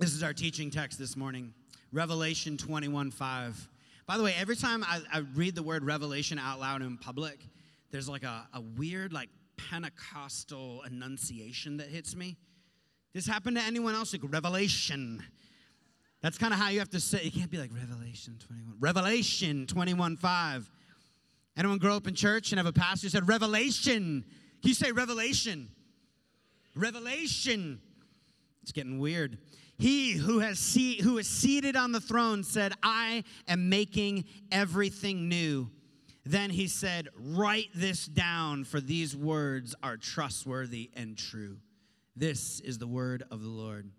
This is our teaching text this morning, Revelation 21:5. By the way, every time I read the word Revelation out loud in public, there's like a weird like Pentecostal enunciation that hits me. This happened to anyone else? Like Revelation. That's kind of how you have to say it. You can't be like Revelation 21. Revelation 21:5. Anyone grow up in church and have a pastor who said Revelation? Can you say Revelation? Revelation. It's getting weird. He who is seated on the throne said, "I am making everything new." Then he said, "Write this down, for these words are trustworthy and true." This is the word of the Lord.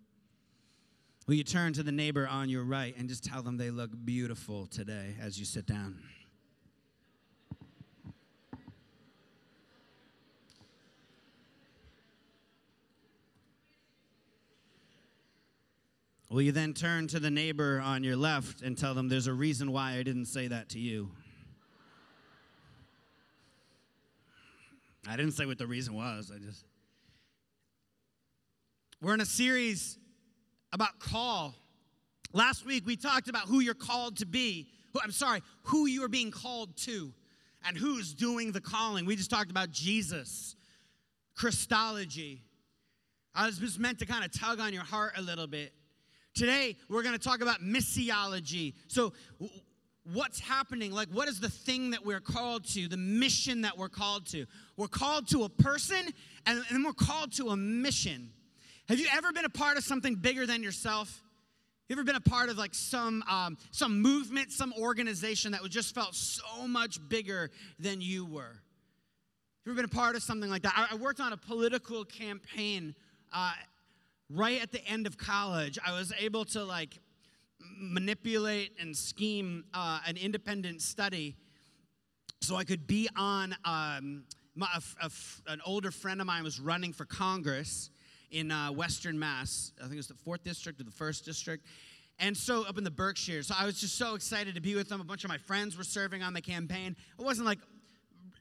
Will you turn to the neighbor on your right and just tell them they look beautiful today as you sit down? Will you then turn to the neighbor on your left and tell them there's a reason why I didn't say that to you? I didn't say what the reason was. We're in a series about call. Last week we talked about who you're called to be. Who you are being called to and who's doing the calling. We just talked about Jesus, Christology. I was just meant to kind of tug on your heart a little bit. Today, we're going to talk about missiology. So what's happening? Like, what is the thing that we're called to, the mission that we're called to? We're called to a person, and then we're called to a mission. Have you ever been a part of something bigger than yourself? You ever been a part of, like, some movement, some organization that just felt so much bigger than you were? You ever been a part of something like that? I worked on a political campaign right at the end of college. I was able to manipulate and scheme an independent study so I could be on, an older friend of mine was running for Congress in Western Mass. I think it was the 4th district or the 1st district. And so up in the Berkshire. So I was just so excited to be with them. A bunch of my friends were serving on the campaign. I wasn't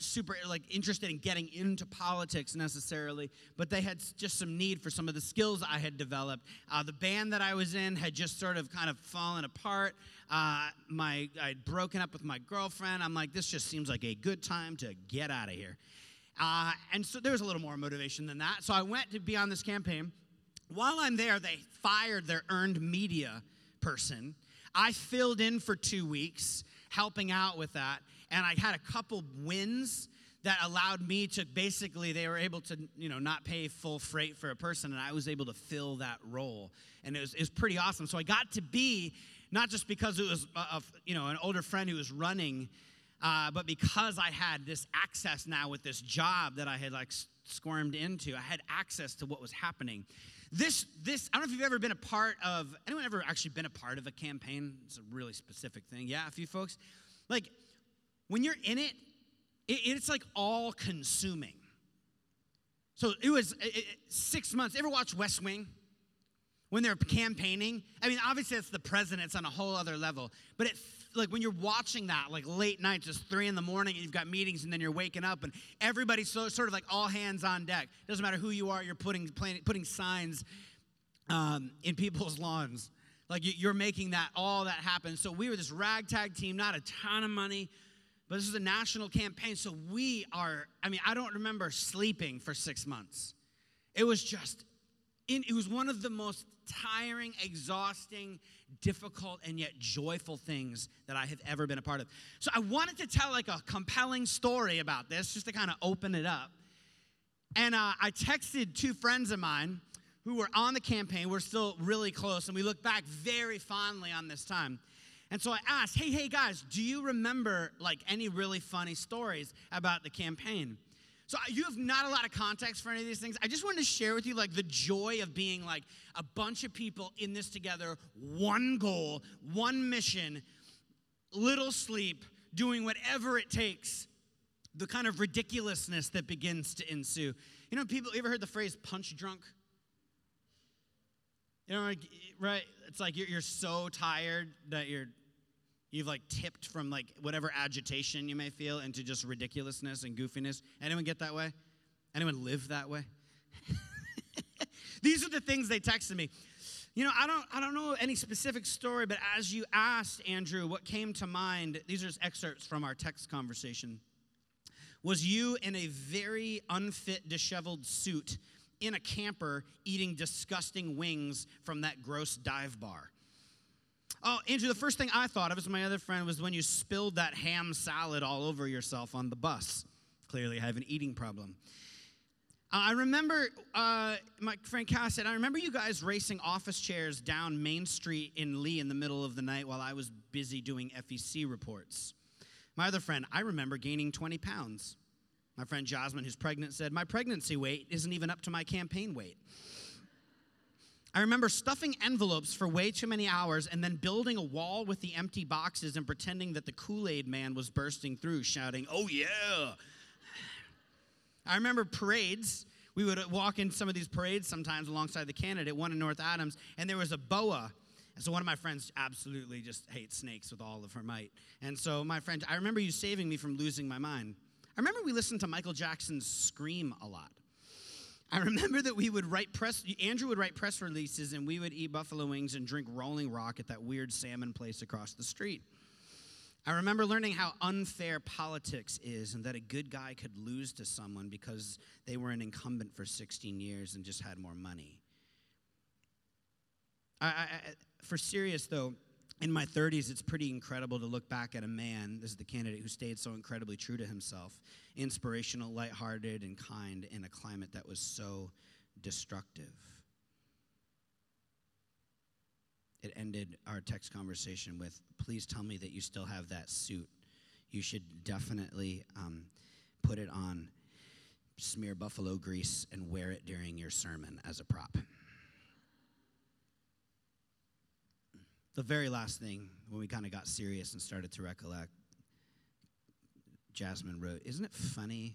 super interested in getting into politics necessarily, but they had just some need for some of the skills I had developed. The band that I was in had just sort of kind of fallen apart. I'd broken up with my girlfriend. I'm like, this just seems like a good time to get out of here. And so there was a little more motivation than that. So I went to be on this campaign. While I'm there, they fired their earned media person. I filled in for 2 weeks, helping out with that. And I had a couple wins that allowed me to they were able to, not pay full freight for a person, and I was able to fill that role. And it was pretty awesome. So I got to be, not just because it was, an older friend who was running, but because I had this access now with this job that I had, squirmed into. I had access to what was happening. I don't know if you've ever been anyone ever actually been a part of a campaign? It's a really specific thing. Yeah, a few folks. When you're in it, it's all-consuming. So it was 6 months. Ever watch West Wing? When they're campaigning? I mean, obviously, it's the president's on a whole other level. But when you're watching that, late night, just 3 in the morning, and you've got meetings, and then you're waking up, and everybody's sort of all hands on deck. It doesn't matter who you are. You're putting signs in people's lawns. You're making that all that happen. So we were this ragtag team, not a ton of money. But this is a national campaign, so I don't remember sleeping for 6 months. It was it was one of the most tiring, exhausting, difficult, and yet joyful things that I have ever been a part of. So I wanted to tell a compelling story about this, just to kind of open it up. And I texted 2 friends of mine who were on the campaign. We're still really close, and we look back very fondly on this time. And so I asked, hey, guys, do you remember, any really funny stories about the campaign? So you have not a lot of context for any of these things. I just wanted to share with you, the joy of being, a bunch of people in this together, one goal, one mission, little sleep, doing whatever it takes, the kind of ridiculousness that begins to ensue. You ever heard the phrase punch drunk? Right? It's you're so tired that you've tipped from whatever agitation you may feel into just ridiculousness and goofiness. Anyone get that way? Anyone live that way? These are the things they texted me. You know, I don't know any specific story, but as you asked, Andrew, what came to mind, these are just excerpts from our text conversation, was you in a very unfit, disheveled suit in a camper eating disgusting wings from that gross dive bar. Oh, Andrew, the first thing I thought of, as my other friend, was when you spilled that ham salad all over yourself on the bus. Clearly, I have an eating problem. I remember, my friend Cass said, I remember you guys racing office chairs down Main Street in Lee in the middle of the night while I was busy doing FEC reports. My other friend, I remember gaining 20 pounds. My friend Jasmine, who's pregnant, said, my pregnancy weight isn't even up to my campaign weight. I remember stuffing envelopes for way too many hours and then building a wall with the empty boxes and pretending that the Kool-Aid man was bursting through, shouting, oh yeah. I remember parades. We would walk in some of these parades sometimes alongside the candidate, one in North Adams, and there was a boa. And so one of my friends absolutely just hates snakes with all of her might. And so my friend, I remember you saving me from losing my mind. I remember we listened to Michael Jackson's Scream a lot. I remember that we would Andrew would write press releases, and we would eat buffalo wings and drink Rolling Rock at that weird salmon place across the street. I remember learning how unfair politics is and that a good guy could lose to someone because they were an incumbent for 16 years and just had more money. For serious, though, in my 30s, it's pretty incredible to look back at a man, this is the candidate, who stayed so incredibly true to himself, inspirational, lighthearted, and kind in a climate that was so destructive. It ended our text conversation with, please tell me that you still have that suit. You should definitely put it on, smear buffalo grease, and wear it during your sermon as a prop. The very last thing, when we kind of got serious and started to recollect, Jasmine wrote, isn't it funny,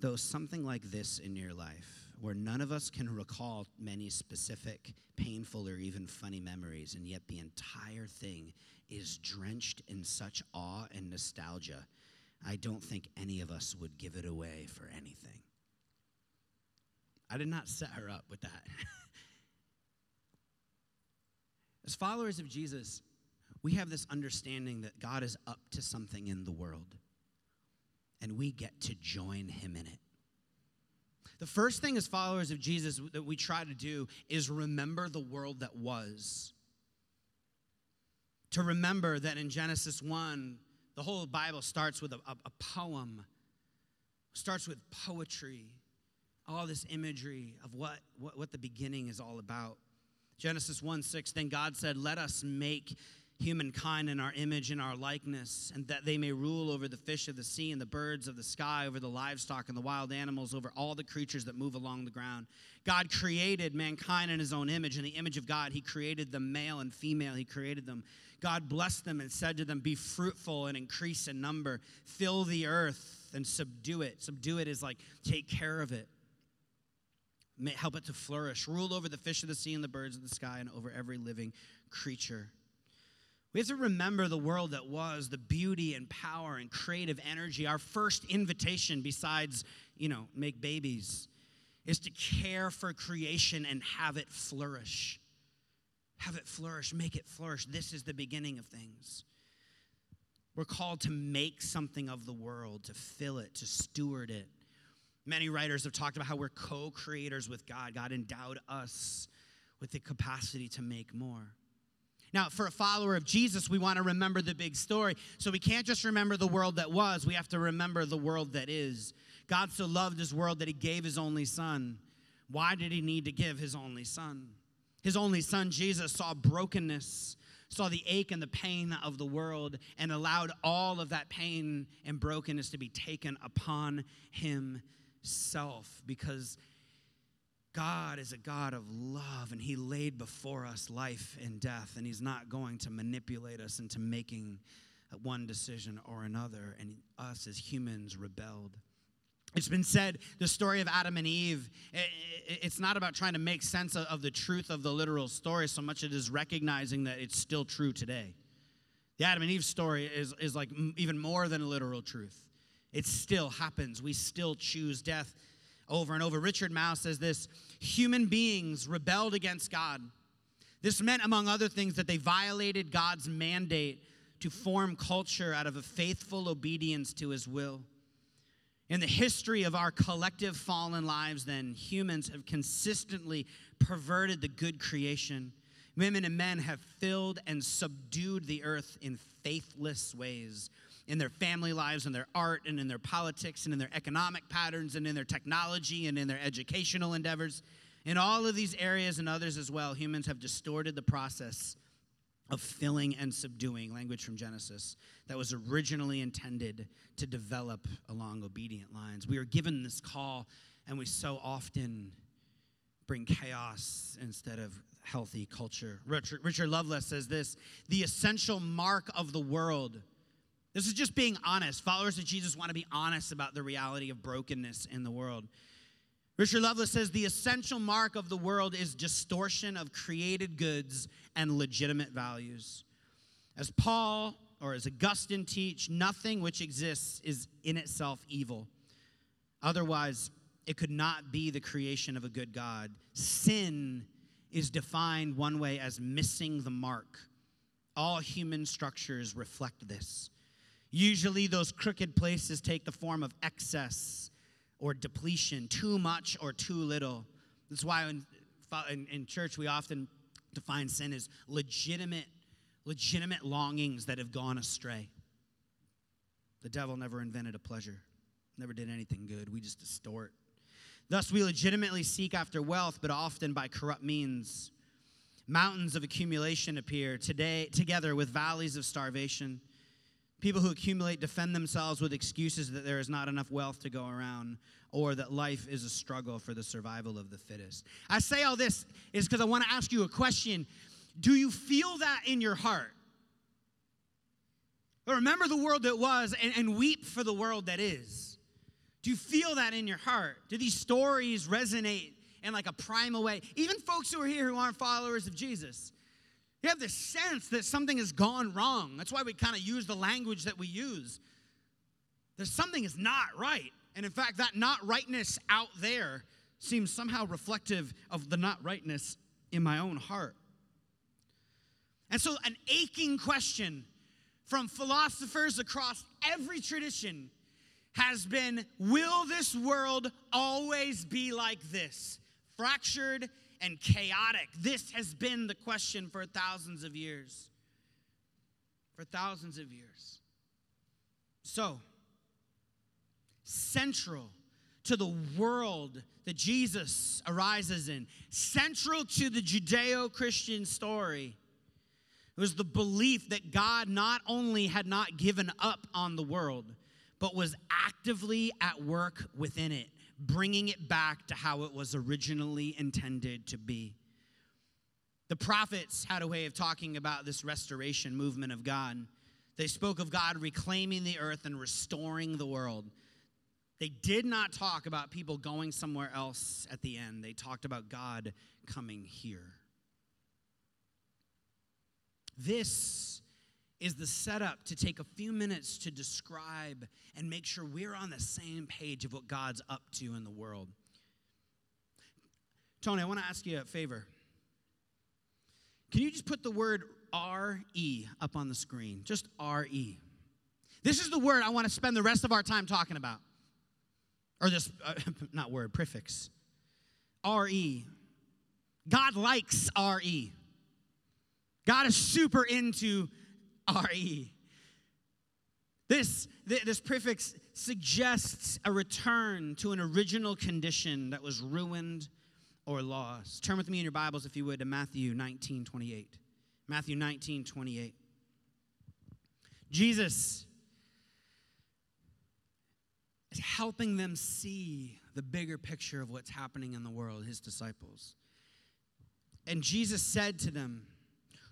though, something like this in your life, where none of us can recall many specific, painful, or even funny memories, and yet the entire thing is drenched in such awe and nostalgia, I don't think any of us would give it away for anything. I did not set her up with that. As followers of Jesus, we have this understanding that God is up to something in the world, and we get to join him in it. The first thing as followers of Jesus that we try to do is remember the world that was. To remember that in Genesis 1, the whole Bible starts with a poem, starts with poetry, all this imagery of what the beginning is all about. Genesis 1:6, then God said, let us make humankind in our image and our likeness, and that they may rule over the fish of the sea and the birds of the sky, over the livestock and the wild animals, over all the creatures that move along the ground. God created mankind in his own image. In the image of God, he created them, male and female. He created them. God blessed them and said to them, be fruitful and increase in number. Fill the earth and subdue it. Subdue it is like take care of it. Help it to flourish. Rule over the fish of the sea and the birds of the sky and over every living creature. We have to remember the world that was, the beauty and power and creative energy. Our first invitation, besides, make babies, is to care for creation and have it flourish. Have it flourish, make it flourish. This is the beginning of things. We're called to make something of the world, to fill it, to steward it. Many writers have talked about how we're co-creators with God. God endowed us with the capacity to make more. Now, for a follower of Jesus, we want to remember the big story. So we can't just remember the world that was. We have to remember the world that is. God so loved his world that he gave his only son. Why did he need to give his only son? His only son, Jesus, saw brokenness, saw the ache and the pain of the world, and allowed all of that pain and brokenness to be taken upon himself, because God is a God of love, and he laid before us life and death, and he's not going to manipulate us into making one decision or another, and us as humans rebelled. It's been said, the story of Adam and Eve, it's not about trying to make sense of the truth of the literal story so much as recognizing that it's still true today. The Adam and Eve story is like even more than a literal truth. It still happens. We still choose death over and over. Richard Mouw says this, human beings rebelled against God This meant, among other things, that they violated God's mandate to form culture out of a faithful obedience to his will. In the history of our collective fallen lives, then, humans have consistently perverted the good creation. Women and men have filled and subdued the earth in faithless ways, in their family lives, in their art, and in their politics, and in their economic patterns, and in their technology, and in their educational endeavors. In all of these areas and others as well, humans have distorted the process of filling and subduing, language from Genesis, that was originally intended to develop along obedient lines. We are given this call, and we so often bring chaos instead of healthy culture. Richard Lovelace says this: the essential mark of the world. This is just being honest. Followers of Jesus want to be honest about the reality of brokenness in the world. Richard Lovelace says the essential mark of the world is distortion of created goods and legitimate values. As Paul or as Augustine teach, nothing which exists is in itself evil. Otherwise, it could not be the creation of a good God. Sin is defined one way as missing the mark. All human structures reflect this. Usually those crooked places take the form of excess or depletion, too much or too little. That's why in church we often define sin as legitimate longings that have gone astray. The devil never invented a pleasure, never did anything good. We just distort. Thus we legitimately seek after wealth, but often by corrupt means. Mountains of accumulation appear today, together with valleys of starvation. People who accumulate defend themselves with excuses that there is not enough wealth to go around, or that life is a struggle for the survival of the fittest. I say all this is because I want to ask you a question. Do you feel that in your heart? Remember the world that was and weep for the world that is. Do you feel that in your heart? Do these stories resonate in like a primal way? Even folks who are here who aren't followers of Jesus, you have this sense that something has gone wrong. That's why we kind of use the language that we use. There's something is not right. And in fact, that not rightness out there seems somehow reflective of the not rightness in my own heart. And so an aching question from philosophers across every tradition has been, will this world always be like this? Fractured and chaotic. This has been the question for thousands of years. For thousands of years. So, central to the world that Jesus arises in, central to the Judeo-Christian story, was the belief that God not only had not given up on the world, but was actively at work within it, bringing it back to how it was originally intended to be. The prophets had a way of talking about this restoration movement of God. They spoke of God reclaiming the earth and restoring the world. They did not talk about people going somewhere else at the end. They talked about God coming here. This is the setup to take a few minutes to describe and make sure we're on the same page of what God's up to in the world. Tony, I want to ask you a favor. Can you just put the word R-E up on the screen? Just R-E. This is the word I want to spend the rest of our time talking about. Or this, not word, prefix. R-E. God likes R-E. God is super into R-E. This prefix suggests a return to an original condition that was ruined or lost. Turn with me in your Bibles, if you would, to Matthew 19:28. Matthew 19:28. Jesus is helping them see the bigger picture of what's happening in the world, his disciples. And Jesus said to them,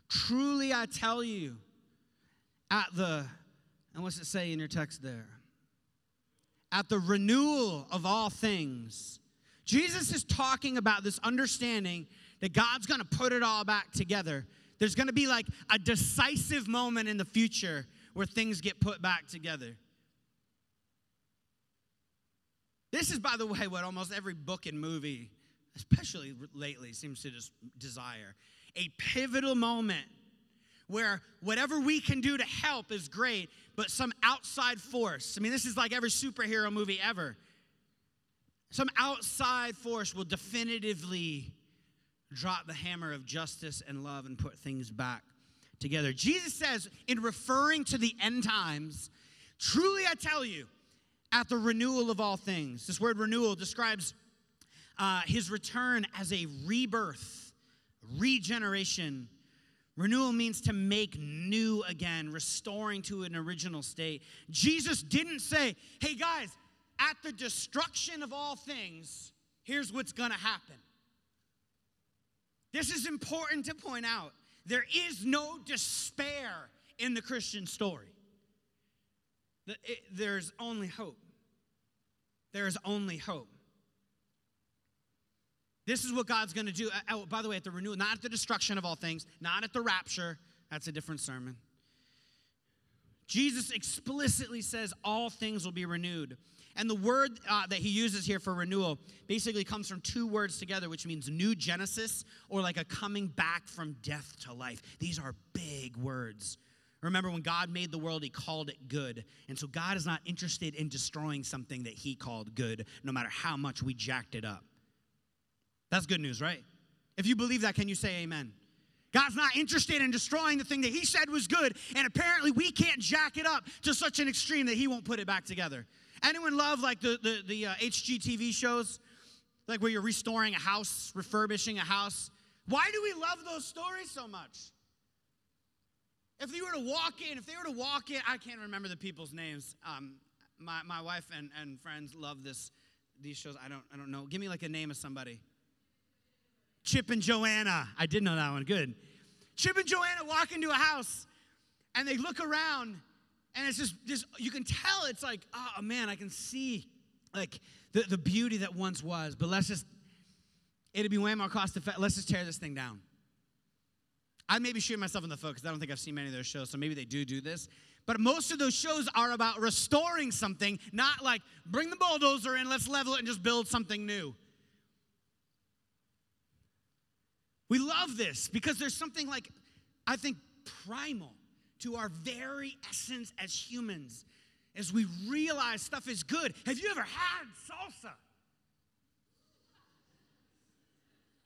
"Truly I tell you, and what's it say in your text there? At the renewal of all things." Jesus is talking about this understanding that God's going to put it all back together. There's going to be like a decisive moment in the future where things get put back together. This is, by the way, what almost every book and movie, especially lately, seems to just desire. a pivotal moment where whatever we can do to help is great, but some outside force, I mean, this is like every superhero movie ever. Some outside force will definitively drop the hammer of justice and love and put things back together. Jesus says, in referring to the end times, truly I tell you, at the renewal of all things. This word renewal describes his return as a rebirth, regeneration. Renewal means to make new again, restoring to an original state. Jesus didn't say, hey guys, at the destruction of all things, here's what's going to happen. This is important to point out. There is no despair in the Christian story. There's only hope. There is only hope. This is what God's going to do. Oh, by the way, at the renewal, not at the destruction of all things, not at the rapture. That's a different sermon. Jesus explicitly says all things will be renewed. And the word that he uses here for renewal basically comes from two words together, which means new Genesis, or like a coming back from death to life. These are big words. Remember, when God made the world, he called it good. And so God is not interested in destroying something that he called good, no matter how much we jacked it up. That's good news, right? If you believe that, can you say amen? God's not interested in destroying the thing that he said was good, and apparently we can't jack it up to such an extreme that he won't put it back together. Anyone love like the HGTV shows, like where you're restoring a house, refurbishing a house? Why do we love those stories so much? If they were to walk in, I can't remember the people's names. My wife and friends love these shows. I don't know. Give me like a name of somebody. Chip and Joanna. I did know that one. Good. Chip and Joanna walk into a house, and they look around, and it's just you can tell it's like, oh man, I can see like the beauty that once was. But it'd be way more cost effective. Let's just tear this thing down. I may be shooting myself in the foot because I don't think I've seen many of those shows, so maybe they do this. But most of those shows are about restoring something, not like bring the bulldozer in, let's level it and just build something new. We love this because there's something like, I think, primal to our very essence as humans as we realize stuff is good. Have you ever had salsa?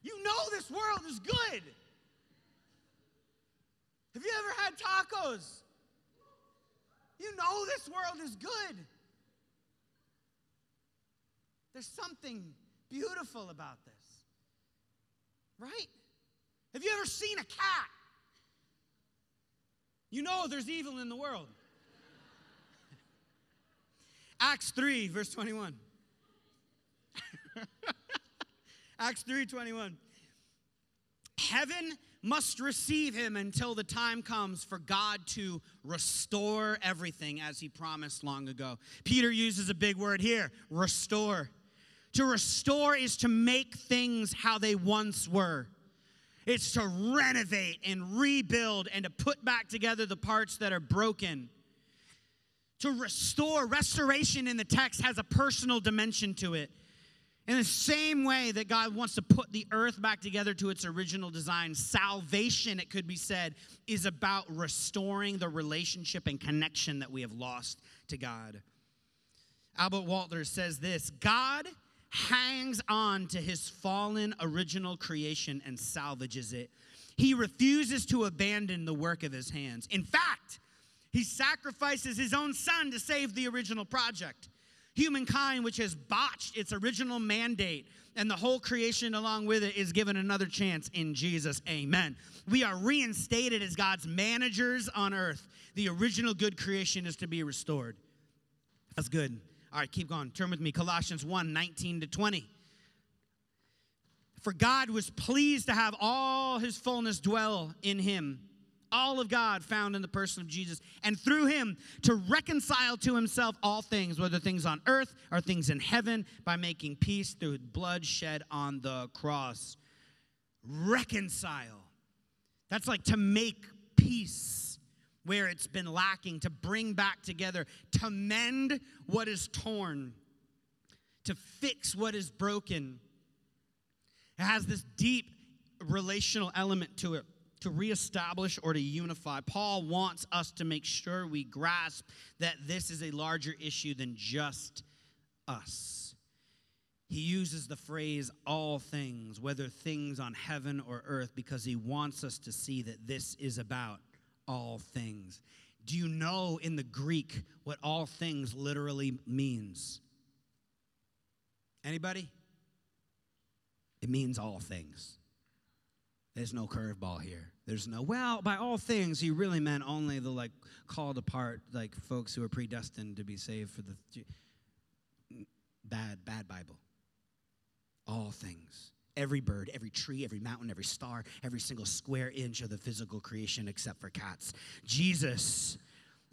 You know this world is good. Have you ever had tacos? You know this world is good. There's something beautiful about this, right? Have you ever seen a cat? You know there's evil in the world. Acts 3, verse 21. Acts 3, 21. Heaven must receive him until the time comes for God to restore everything as he promised long ago. Peter uses a big word here, restore. To restore is to make things how they once were. It's to renovate and rebuild and to put back together the parts that are broken. To restore, restoration in the text has a personal dimension to it. In the same way that God wants to put the earth back together to its original design, salvation, it could be said, is about restoring the relationship and connection that we have lost to God. Albert Walther says this, God hangs on to his fallen original creation and salvages it. He refuses to abandon the work of his hands. In fact, he sacrifices his own son to save the original project. Humankind, which has botched its original mandate, and the whole creation along with it, is given another chance in Jesus. Amen. We are reinstated as God's managers on earth. The original good creation is to be restored. That's good. All right, keep going. Turn with me. Colossians 1, 19 to 20. For God was pleased to have all his fullness dwell in him. All of God found in the person of Jesus, and through him to reconcile to himself all things, whether things on earth or things in heaven, by making peace through blood shed on the cross. Reconcile. That's like to make peace where it's been lacking, to bring back together, to mend what is torn, to fix what is broken. It has this deep relational element to it, to reestablish or to unify. Paul wants us to make sure we grasp that this is a larger issue than just us. He uses the phrase all things, whether things on heaven or earth, because he wants us to see that this is about all things. Do you know in the Greek what all things literally means? Anybody? It means all things. There's no curveball here. There's no, well, by all things, he really meant only the, like, called apart, like, folks who are predestined to be saved for the... Bad Bible. All things. Every bird, every tree, every mountain, every star, every single square inch of the physical creation except for cats. Jesus,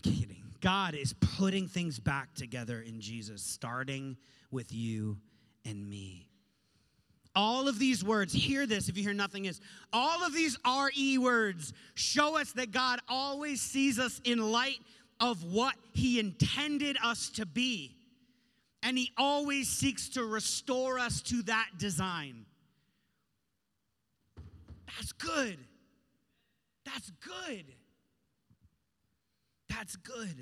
kidding. God is putting things back together in Jesus, starting with you and me. All of these words, hear this if you hear nothing else, all of these RE words show us that God always sees us in light of what he intended us to be. And he always seeks to restore us to that design. That's good. That's good. That's good.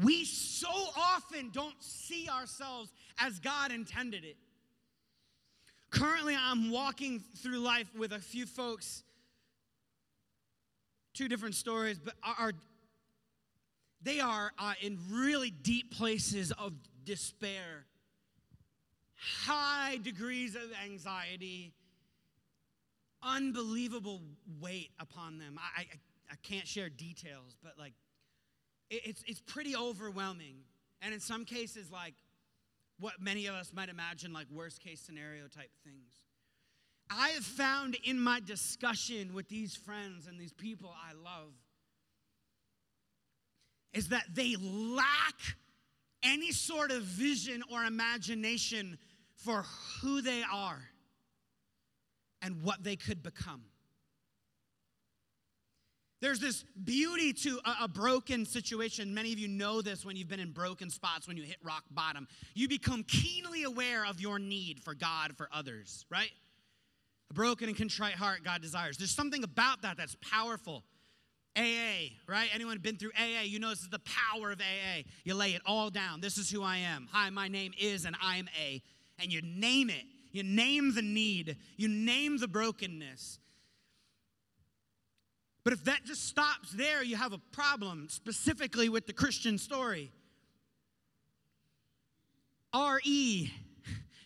We so often don't see ourselves as God intended it. Currently, I'm walking through life with a few folks, two different stories, but they are in really deep places of despair, high degrees of anxiety, unbelievable weight upon them. I can't share details, but like, it's pretty overwhelming. And in some cases, like what many of us might imagine, like worst case scenario type things. I have found in my discussion with these friends and these people I love is that they lack any sort of vision or imagination for who they are and what they could become. There's this beauty to a broken situation. Many of you know this when you've been in broken spots, when you hit rock bottom. You become keenly aware of your need for God, for others, right? A broken and contrite heart God desires. There's something about that that's powerful. AA, right? Anyone been through AA, you know this is the power of AA. You lay it all down. This is who I am. Hi, my name is and I am A. And you name it. You name the need. You name the brokenness. But if that just stops there, you have a problem, specifically with the Christian story. RE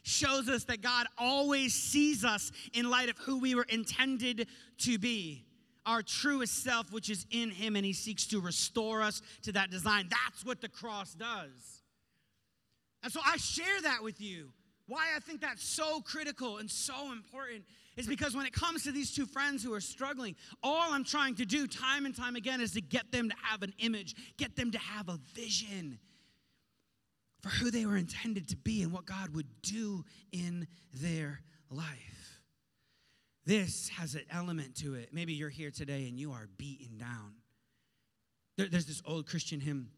shows us that God always sees us in light of who we were intended to be, our truest self, which is in him, and he seeks to restore us to that design. That's what the cross does. And so I share that with you. Why I think that's so critical and so important is because when it comes to these two friends who are struggling, all I'm trying to do time and time again is to get them to have an image, get them to have a vision for who they were intended to be and what God would do in their life. This has an element to it. Maybe you're here today and you are beaten down. There's this old Christian hymn.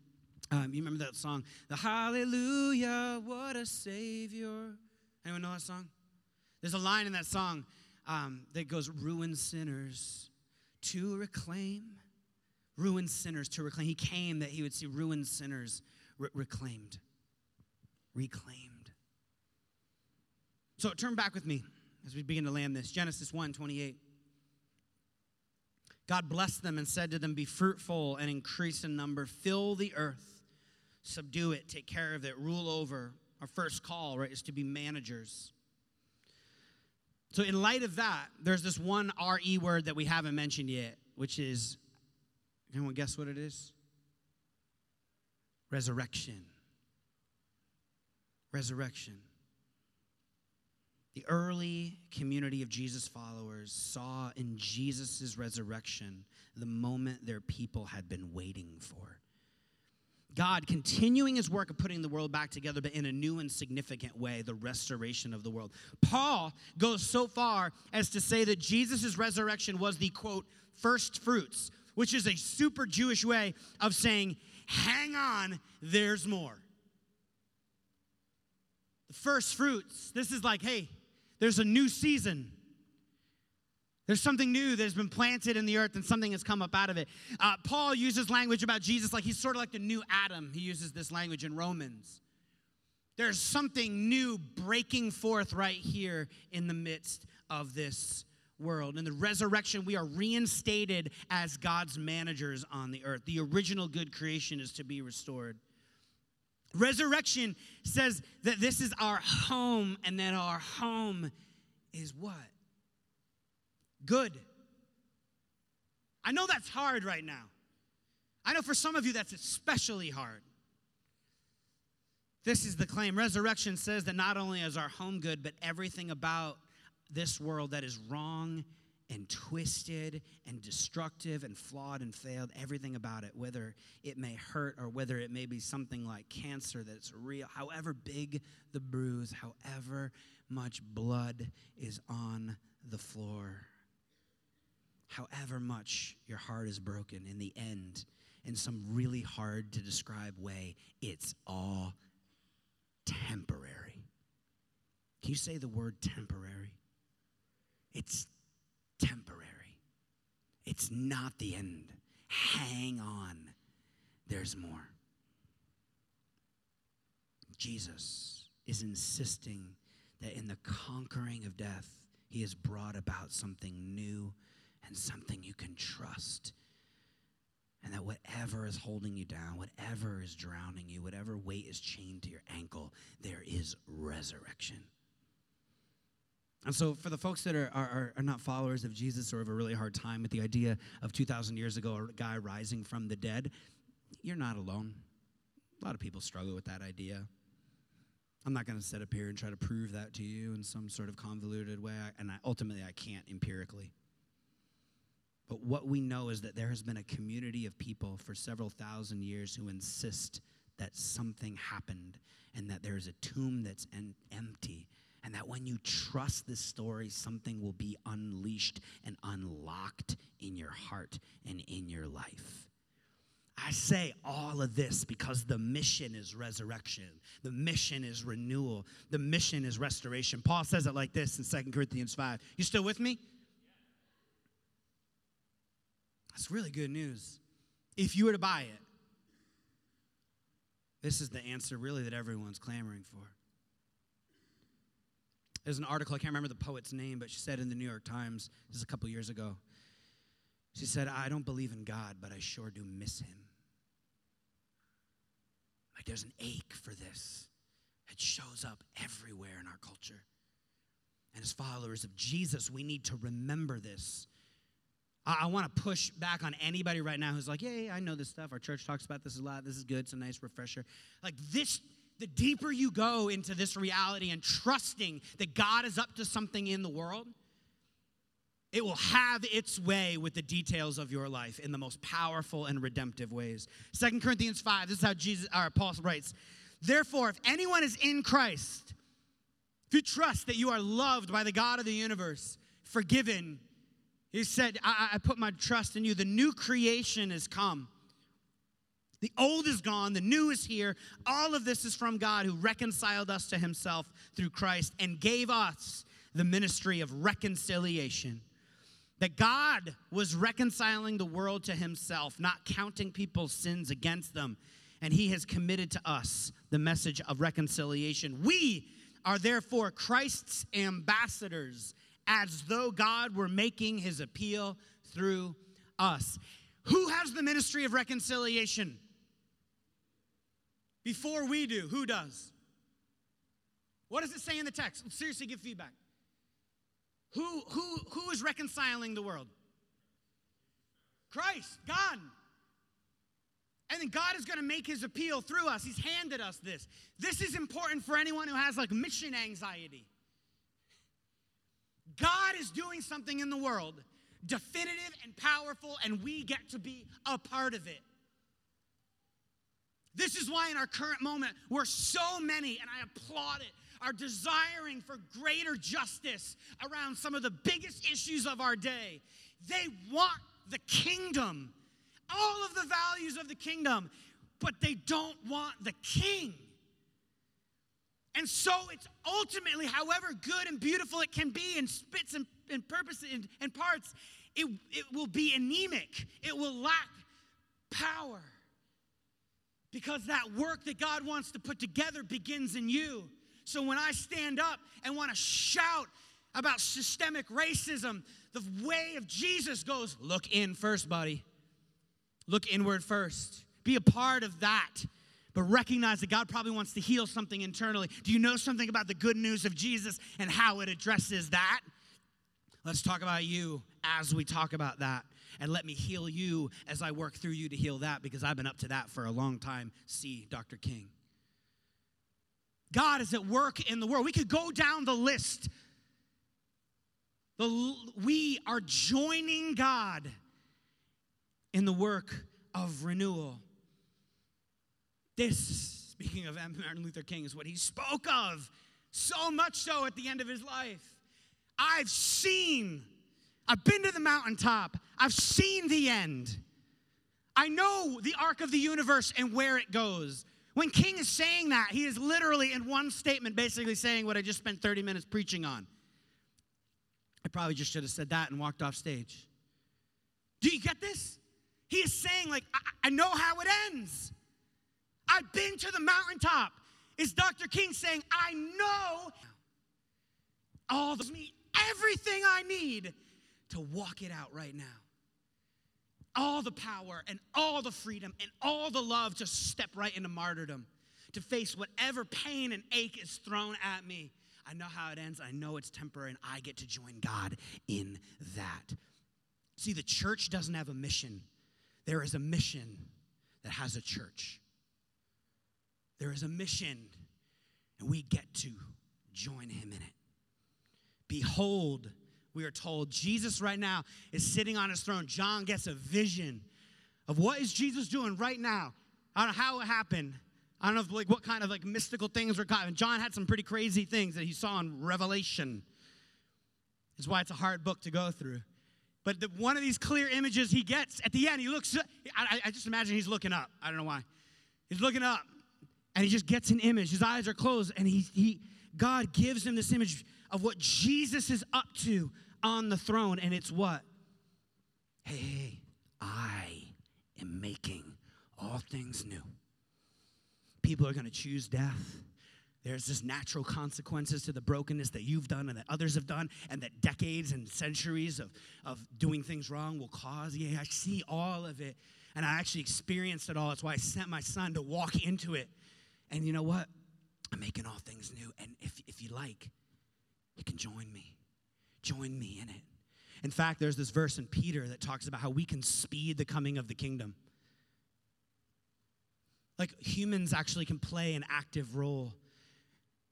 You remember that song? The Hallelujah, what a Savior. Anyone know that song? There's a line in that song that goes, ruined sinners to reclaim. He came that he would see ruined sinners reclaimed. So turn back with me as we begin to land this. Genesis 1:28. God blessed them and said to them, be fruitful and increase in number. Fill the earth. Subdue it, take care of it, rule over. Our first call, right, is to be managers. So in light of that, there's this one RE word that we haven't mentioned yet, which is, anyone guess what it is? Resurrection. Resurrection. The early community of Jesus' followers saw in Jesus' resurrection the moment their people had been waiting for. God continuing his work of putting the world back together, but in a new and significant way, the restoration of the world. Paul goes so far as to say that Jesus' resurrection was the, quote, first fruits, which is a super Jewish way of saying, hang on, there's more. The first fruits, this is like, hey, There's a new season. There's something new that has been planted in the earth and something has come up out of it. Paul uses language about Jesus like he's sort of like the new Adam. He uses this language in Romans. There's something new breaking forth right here in the midst of this world. In the resurrection, we are reinstated as God's managers on the earth. The original good creation is to be restored. Resurrection says that this is our home, and that our home is what? Good. I know that's hard right now. I know for some of you that's especially hard. This is the claim. Resurrection says that not only is our home good, but everything about this world that is wrong and twisted and destructive and flawed and failed, everything about it, whether it may hurt or whether it may be something like cancer that's real, however big the bruise, however much blood is on the floor, however much your heart is broken, in the end, in some really hard to describe way, it's all temporary. Can you say the word temporary? It's temporary. It's not the end. Hang on. There's more. Jesus is insisting that in the conquering of death, he has brought about something new and something you can trust. And that whatever is holding you down, whatever is drowning you, whatever weight is chained to your ankle, there is resurrection. And so for the folks that are not followers of Jesus or have a really hard time with the idea of 2,000 years ago, a guy rising from the dead, you're not alone. A lot of people struggle with that idea. I'm not going to sit up here and try to prove that to you in some sort of convoluted way, and I can't empirically. But what we know is that there has been a community of people for several thousand years who insist that something happened and that there is a tomb that's empty, and that when you trust this story, something will be unleashed and unlocked in your heart and in your life. I say all of this because the mission is resurrection. The mission is renewal. The mission is restoration. Paul says it like this in 2 Corinthians 5. You still with me? That's really good news. If you were to buy it, this is the answer really that everyone's clamoring for. There's an article, I can't remember the poet's name, but she said in the New York Times, this is a couple years ago, she said, I don't believe in God, but I sure do miss him. Like there's an ache for this. It shows up everywhere in our culture. And as followers of Jesus, we need to remember this. I want to push back on anybody right now who's like, yeah, I know this stuff. Our church talks about this a lot. This is good. It's a nice refresher. Like this, the deeper you go into this reality and trusting that God is up to something in the world, it will have its way with the details of your life in the most powerful and redemptive ways. 2 Corinthians 5, this is how Paul writes, therefore, if anyone is in Christ, if you trust that you are loved by the God of the universe, forgiven, he said, I put my trust in you. The new creation has come. The old is gone. The new is here. All of this is from God who reconciled us to himself through Christ and gave us the ministry of reconciliation. That God was reconciling the world to himself, not counting people's sins against them. And he has committed to us the message of reconciliation. We are therefore Christ's ambassadors, as though God were making his appeal through us. Who has the ministry of reconciliation? Before we do, who does? What does it say in the text? Seriously, give feedback. Who is reconciling the world? Christ, God. And then God is going to make his appeal through us. He's handed us this. This is important for anyone who has like mission anxiety. God is doing something in the world, definitive and powerful, and we get to be a part of it. This is why in our current moment, we're so many, and I applaud it, are desiring for greater justice around some of the biggest issues of our day. They want the kingdom, all of the values of the kingdom, but they don't want the king. And so it's ultimately, however good and beautiful it can be in spits and purpose and parts, it will be anemic. It will lack power. Because that work that God wants to put together begins in you. So when I stand up and want to shout about systemic racism, the way of Jesus goes, look in first, buddy. Look inward first. Be a part of that. But recognize that God probably wants to heal something internally. Do you know something about the good news of Jesus and how it addresses that? Let's talk about you as we talk about that. And let me heal you as I work through you to heal that, because I've been up to that for a long time. See, Dr. King. God is at work in the world. We could go down the list. We are joining God in the work of renewal. This, speaking of Martin Luther King, is what he spoke of, so much so at the end of his life. I've been to the mountaintop. I've seen the end. I know the arc of the universe and where it goes. When King is saying that, he is literally in one statement basically saying what I just spent 30 minutes preaching on. I probably just should have said that and walked off stage. Do you get this? He is saying, like, I know how it ends. I've been to the mountaintop. It's Dr. King saying, I know all those meet everything I need to walk it out right now. All the power and all the freedom and all the love to step right into martyrdom, to face whatever pain and ache is thrown at me. I know how it ends. I know it's temporary, and I get to join God in that. See, the church doesn't have a mission. There is a mission that has a church. There is a mission, and we get to join him in it. Behold, we are told, Jesus right now is sitting on his throne. John gets a vision of what is Jesus doing right now. I don't know how it happened. I don't know if, what kind of mystical things were caught. And John had some pretty crazy things that he saw in Revelation. That's why it's a hard book to go through. But one of these clear images he gets at the end, he looks, I just imagine he's looking up. I don't know why. He's looking up, and he just gets an image. His eyes are closed, and God gives him this image of what Jesus is up to on the throne, and it's what? Hey, I am making all things new. People are going to choose death. There's just natural consequences to the brokenness that you've done and that others have done, and that decades and centuries of doing things wrong will cause. Yeah, I see all of it, and I actually experienced it all. That's why I sent my son to walk into it. And you know what? I'm making all things new, and if you like, you can join me. Join me in it. In fact, there's this verse in Peter that talks about how we can speed the coming of the kingdom. Like, humans actually can play an active role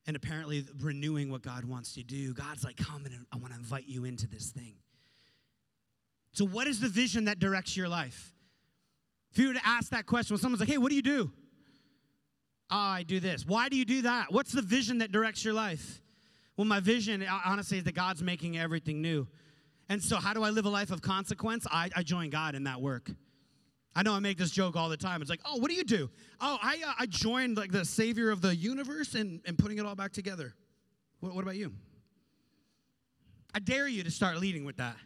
in apparently renewing what God wants to do. God's like, come, and I want to invite you into this thing. So what is the vision that directs your life? If you were to ask that question, when someone's like, hey, what do you do? Oh, I do this. Why do you do that? What's the vision that directs your life? Well, my vision, honestly, is that God's making everything new. And so how do I live a life of consequence? I join God in that work. I know I make this joke all the time. It's like, oh, what do you do? Oh, I joined like the savior of the universe and putting it all back together. What about you? I dare you to start leading with that.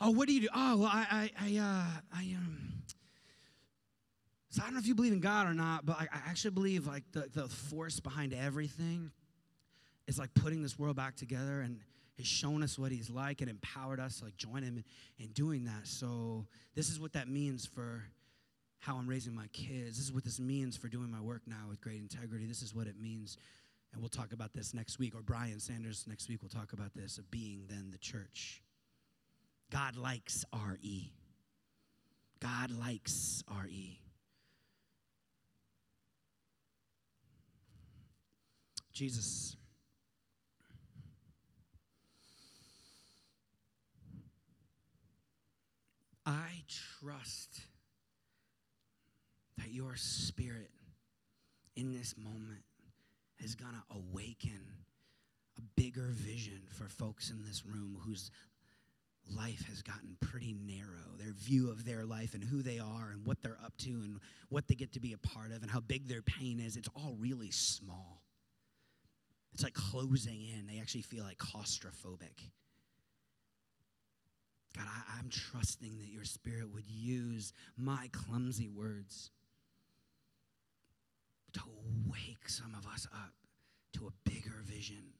Oh, what do you do? Oh, well, so I don't know if you believe in God or not, but I actually believe like the force behind everything. It's like putting this world back together, and he's shown us what he's like and empowered us to like join him in doing that. So this is what that means for how I'm raising my kids. This is what this means for doing my work now with great integrity. This is what it means, and we'll talk about this next week, or Brian Sanders next week will talk about this, of being then the church. God likes R.E. God likes R.E. Jesus. I trust that your spirit in this moment is going to awaken a bigger vision for folks in this room whose life has gotten pretty narrow, their view of their life and who they are and what they're up to and what they get to be a part of and how big their pain is. It's all really small. It's like closing in. They actually feel like claustrophobic. God, I'm trusting that your Spirit would use my clumsy words to wake some of us up to a bigger vision.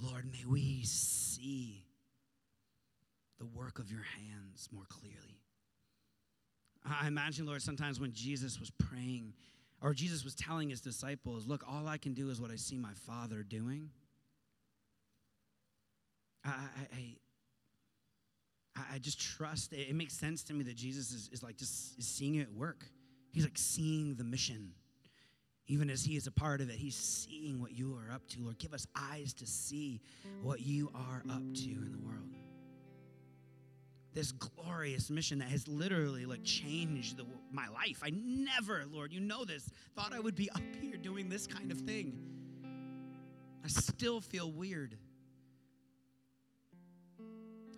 Lord, may we see the work of your hands more clearly. I imagine, Lord, sometimes when Jesus was praying, or Jesus was telling his disciples, look, all I can do is what I see my Father doing. I just trust. It makes sense to me that Jesus is seeing it work. He's like seeing the mission. Even as he is a part of it, he's seeing what you are up to. Lord, give us eyes to see what you are up to in the world. This glorious mission that has literally like changed my life. I never, Lord, you know this, thought I would be up here doing this kind of thing. I still feel weird.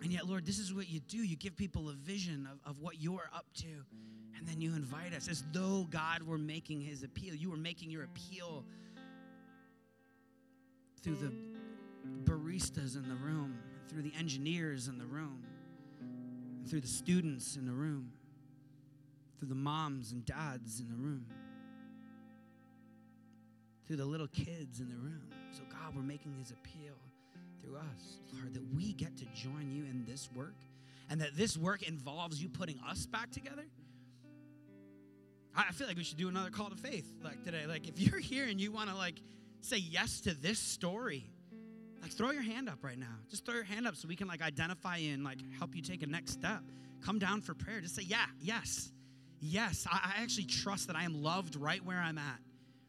And yet, Lord, this is what you do. You give people a vision of what you're up to, and then you invite us as though God were making his appeal. You were making your appeal through the baristas in the room, through the engineers in the room, through the students in the room, through the moms and dads in the room, through the little kids in the room. So, God, we're making his appeal through us, Lord, that we get to join you in this work, and that this work involves you putting us back together. I feel like we should do another call to faith like today. Like if you're here and you want to like say yes to this story, like throw your hand up right now. Just throw your hand up so we can like identify you and like help you take a next step. Come down for prayer. Just say, yeah, yes, yes. I actually trust that I am loved right where I'm at.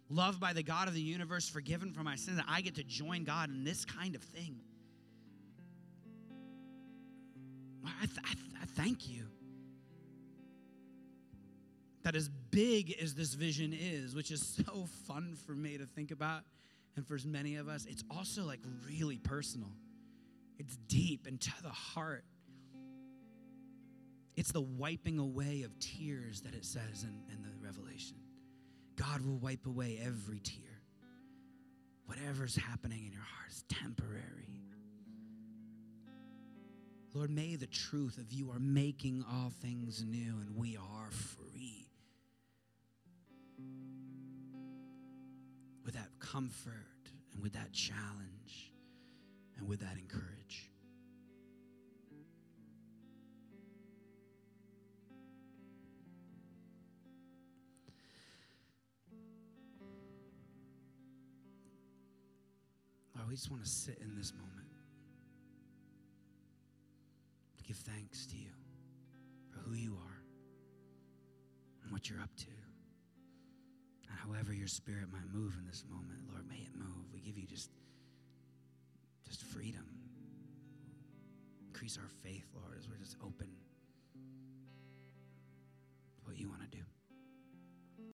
Loved by the God of the universe, forgiven for my sins, that I get to join God in this kind of thing. I thank you that as big as this vision is, which is so fun for me to think about, and for as many of us, it's also like really personal. It's deep and to the heart. It's the wiping away of tears that it says in the Revelation. God will wipe away every tear. Whatever's happening in your heart is temporary. Lord, may the truth of you are making all things new and we are free. With that comfort and with that challenge and with that encouragement. We just want to sit in this moment to give thanks to you for who you are and what you're up to. And however your Spirit might move in this moment, Lord, may it move. We give you just freedom. Increase our faith, Lord, as we're just open to what you want to do.